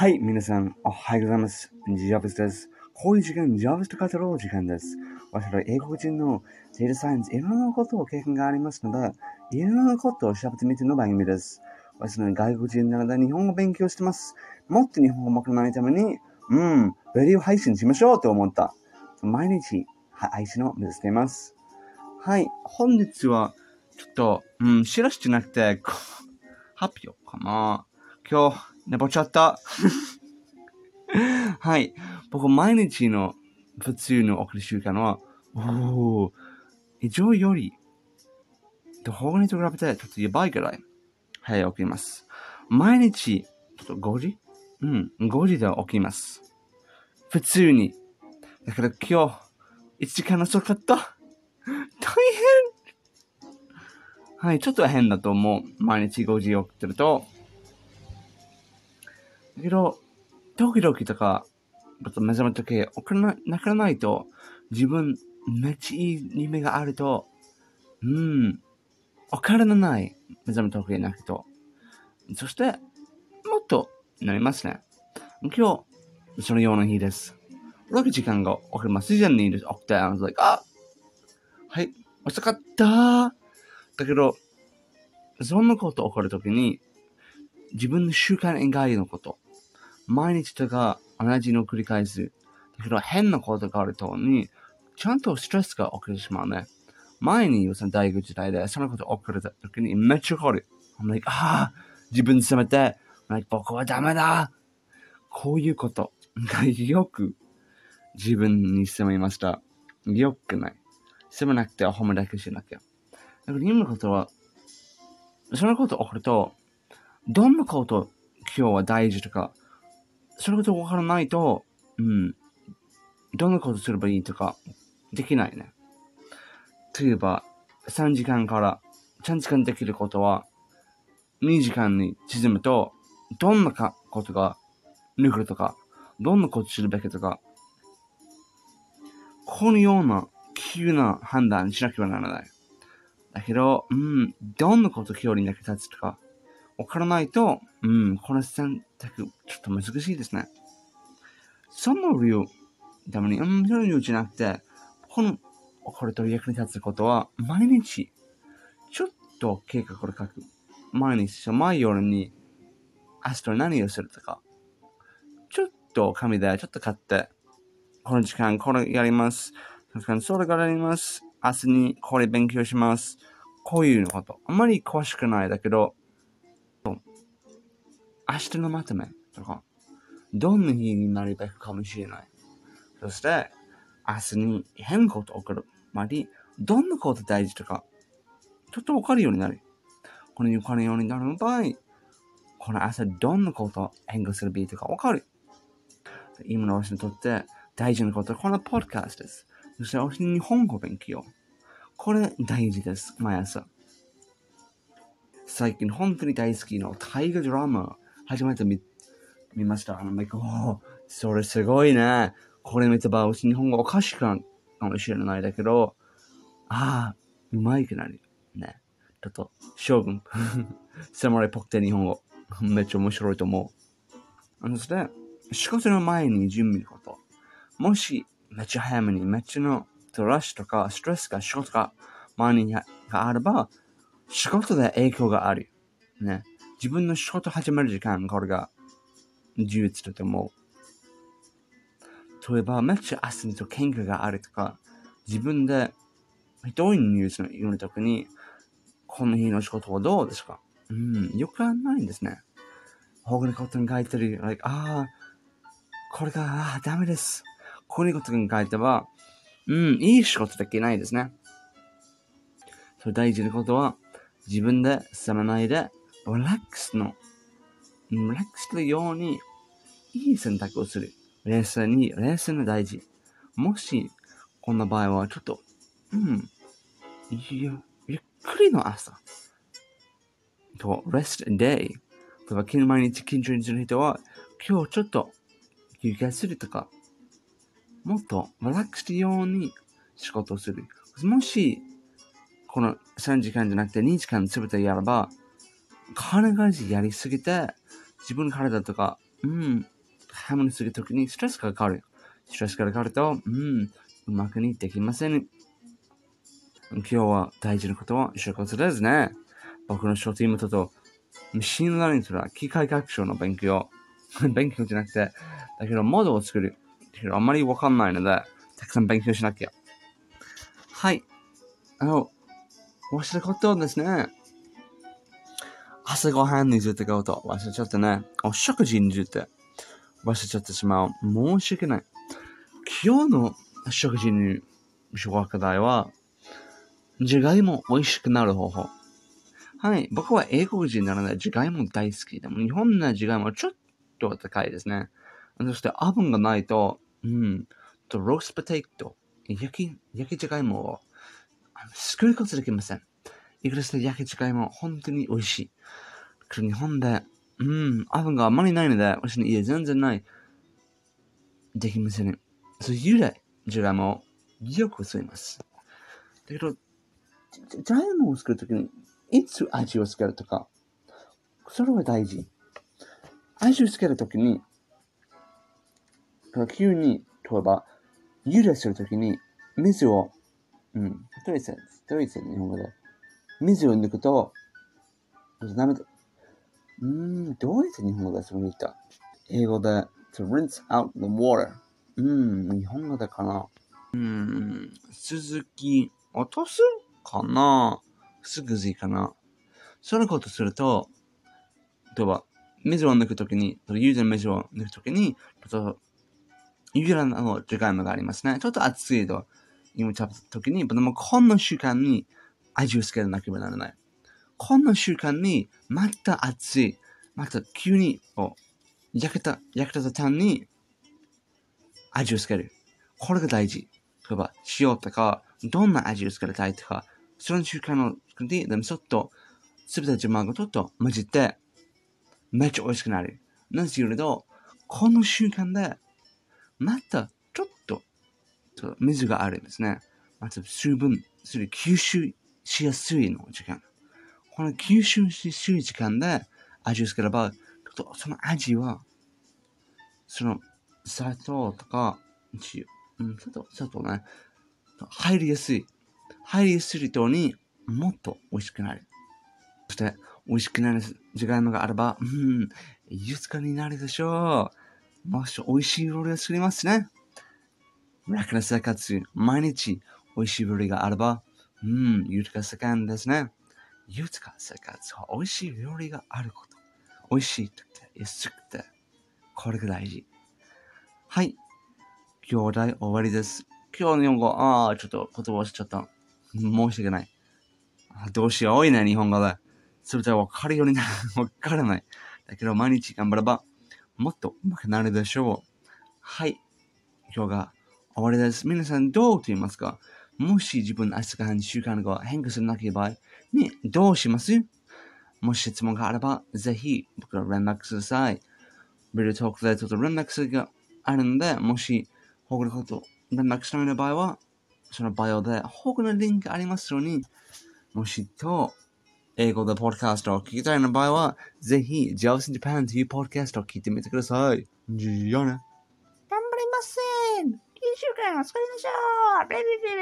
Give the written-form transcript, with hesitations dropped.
はい、皆さん、おはようございます。ジアブスです。こういう時間、ジアブスと語ろう時間です。私は英国人のデータサイエンス、いろんなことを経験がありますので、いろんなことを調べてみての番組です。私は外国人なので日本語を勉強してます。もっと日本語を上手くなるために、ビデオ配信しましょうと思った。毎日配信を目指しています。はい、本日はちょっと、知らしてなくて発表かな。今日寝ぼちゃった。はい。僕、毎日の普通の送る習慣は、以上より、他にと比べてちょっとやばいくらい、早く起きます。毎日、ちょっと5時5時で起きます。普通に。だから今日、1時間遅かった。大変。はい、ちょっと変だと思う。毎日5時起きてると。だけど、時々とか、目覚め時計送らなくないと、自分、めっちゃいい夢があると、おからない目覚め時計なくと。そして、もっとなりますね。今日、そのような日です。6時間が遅れます。以前に起きて、I was like, はい、遅かったー。だけど、そんなこと起こるときに、自分の習慣以外のこと。毎日とか同じのを繰り返す。だけど変なことがあるとに、ちゃんとストレスが起きてしまうね。前に、大学時代で、そのこと起こるときにめっちゃ怒る。I'm like, 自分責めて、僕はダメだ。こういうことがよく自分に責めました。よくない。責めなくて褒めだけしなきゃ。だから今のことは、そのこと起こると、どんなこと今日は大事とか、そのことわからないと、どんなことすればいいとか、できないね。例えば、3時間から3時間できることは、2時間に縮むと、どんなことが抜けるとか、どんなことするべきとか、このような急な判断しなければならない。だけど、どんなこと今日に役立つとか、わからないと、この選択、ちょっと難しいですね。その理由、ために、その理由じゃなくて、これと役に立つことは、毎日、ちょっと計画を書く。毎日、毎夜に、明日何をするとか、ちょっと紙で、ちょっと買って、この時間、これやります。それがやります。明日に、これ勉強します。こういうのこと。あんまり詳しくないだけど、明日のまとめとか、どんな日になるべくかもしれない。そして、明日に変なこと起こる。まり、どんなこと大事とか、ちょっと分かるようになる。この分かるようになる場合、この朝どんなことを変化すればいいとか分かる。今の私にとって大事なことはこのポッドキャストです。そして私に日本語勉強。これ大事です、毎朝。最近本当に大好きな大河ドラマ。初めて 見ました。それすごいね。これ見た場合、日本語おかしくなるかもしれないだけど、うまいくなるね。ちょっと、将軍。侍っぽくて日本語。めっちゃ面白いと思う。そして、仕事の前に準備のこと。もし、めっちゃ早めに、めっちゃのラッシュとか、ストレスが仕事が前にがあれば、仕事で影響がある。ね。自分の仕事始める時間、これが充実だと思う。例えば、めっちゃ明日と喧嘩があるとか、自分でひどいニュースのような時に、この日の仕事はどうですか？よくはないんですね。他のことに書いてる、これが、ダメです。こういうことに書いては、いい仕事できないですね。それ大事なことは、自分で責めないで、リラックスのように、いい選択をする。冷静に大事。もし、こんな場合は、ちょっと、ゆっくりの朝。と、rest day。とか、毎日緊張する人は、今日ちょっと、休憩するとか、もっと、リラックスように仕事をする。もし、この3時間じゃなくて2時間全てやれば、必ずやりすぎて、自分の体とか早めにするときにストレスがかかる。ストレスがかかると、うまくにできません。今日は大事なことは就活ですね。僕のショーティームとシーンラーニングする機械学習の勉強。勉強じゃなくて、だけどモードを作る。だけどあんまりわかんないので、たくさん勉強しなきゃ。はい。忘れことですね。朝ごはんにずっと行こうと忘れちゃったね。お食事にずっと忘れちゃってしまう。申し訳ない。今日の食事の紹介は、じゃがいも美味しくなる方法。はい。僕は英国人なので、じゃがいも大好き。でも日本のじゃがいもはちょっと高いですね。そしてオーブンがないと、ロースポテト、焼きじゃがいもを作ることできません。イギリスで焼きじゃがいも本当に美味しい。日本で、オーブンがあまりないので、私の家全然ない。できません。そういうじゃがいもをよく作ります。だけど、じゃがいもを作るときに、いつ味をつけるとか、それは大事。味をつけるときに、急に、例えば、茹でするときに、水を、どう言って日本語で。水を抜くと、どう言って日本語でそれを言った。英語で、to rinse out the water。日本語でかな。続き、落とすかな。すぐずいかな。そのことすると、例えば、水を抜くときに、ゆでの水を抜くときに、ゆでのじゃがいもがありますね。ちょっと熱いと、今食べたときに、でもこの習慣に味をつけなければならない。この習慣に、また熱い、また急に、焼けた途端に、味をつける。これが大事。例えば、塩とか、どんな味をつけたいとか、その習慣を作って、でもちょっと、すべて自慢がちょっと混じって、めっちゃ美味しくなる。なぜ言うと、この習慣で、またちょっと、水があるんですね。また水分、それ吸収しやすいの時間。この吸収しやすい時間で味をつければ、その味は、その砂糖とか、砂糖ね、入りやすい。入りするとにもっと美味しくなる。そして美味しくなるじゃがいもがあれば、豊かになるでしょう。もし美味しい料理を作りますね。楽な生活、毎日美味しい料理があれば、豊か世界ですね。豊か生活は美味しい料理があること。美味しいとって安くて、これが大事。はい。今日で終わりです。今日の日本語、ちょっと言葉をしちゃった。申し訳ない。どうしよう、多いね、日本語で。それでは分かるようになる。分からない。だけど、毎日頑張れば、もっと上手くなるでしょう。はい。今日が終わりです。皆さん、どうと言いますか？もし自分の朝ごはん習慣が変化するなければ、どうします？もし質問があれば、ぜひ、僕ら連絡ください。ビデオトークでちょっと連絡先があるので、もし、他のこと、連絡しないの場合は、そのバイオで他のリンクがありますのに、もしと、英語でポッドキャストを聞きたいの場合は、ぜひ、Jobs in Japan というポッドキャストを聞いてみてください。じゃあね。頑張りません。いい週間お疲れでしょう。